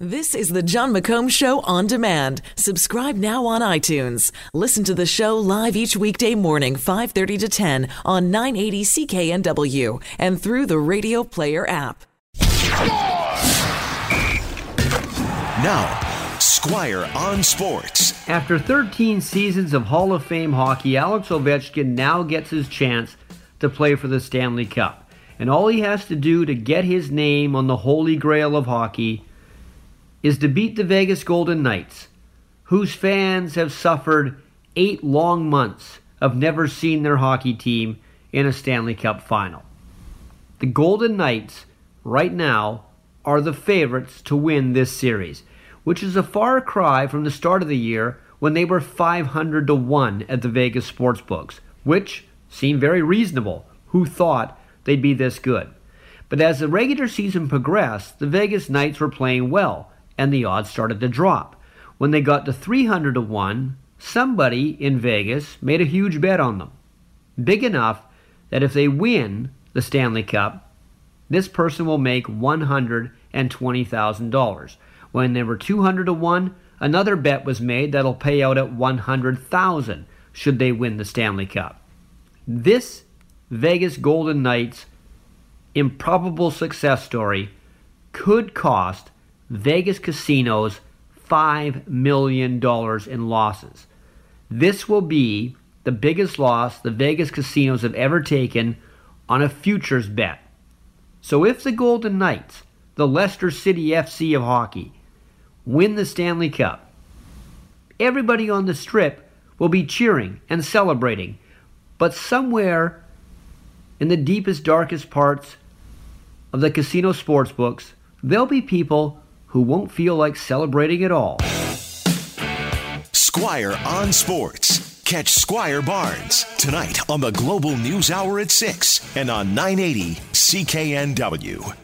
This is the John McComb Show On Demand. Subscribe now on iTunes. Listen to the show live each weekday morning, 5:30 to 10 on 980 CKNW and through the Radio Player app. Now, Squire on Sports. After 13 seasons of Hall of Fame hockey, Alex Ovechkin now gets his chance to play for the Stanley Cup. And all he has to do to get his name on the Holy Grail of hockey is to beat the Vegas Golden Knights, whose fans have suffered 8 long months of never seeing their hockey team in a Stanley Cup final. The Golden Knights, right now, are the favorites to win this series, which is a far cry from the start of the year when they were 500-1 at the Vegas sportsbooks, which seemed very reasonable. Who thought they'd be this good? But as the regular season progressed, the Vegas Knights were playing well, and the odds started to drop. When they got to 300-1, somebody in Vegas made a huge bet on them, big enough that if they win the Stanley Cup, this person will make $120,000. When they were 200-1, another bet was made that'll pay out at $100,000 should they win the Stanley Cup. This Vegas Golden Knights improbable success story could cost Vegas casinos $5 million in losses. This will be the biggest loss the Vegas casinos have ever taken on a futures bet. So if the Golden Knights, the Leicester City FC of hockey, win the Stanley Cup, everybody on the Strip will be cheering and celebrating. But somewhere in the deepest, darkest parts of the casino sportsbooks, there'll be people who won't feel like celebrating at all. Squire on Sports. Catch Squire Barnes tonight on the Global News Hour at 6 and on 980 CKNW.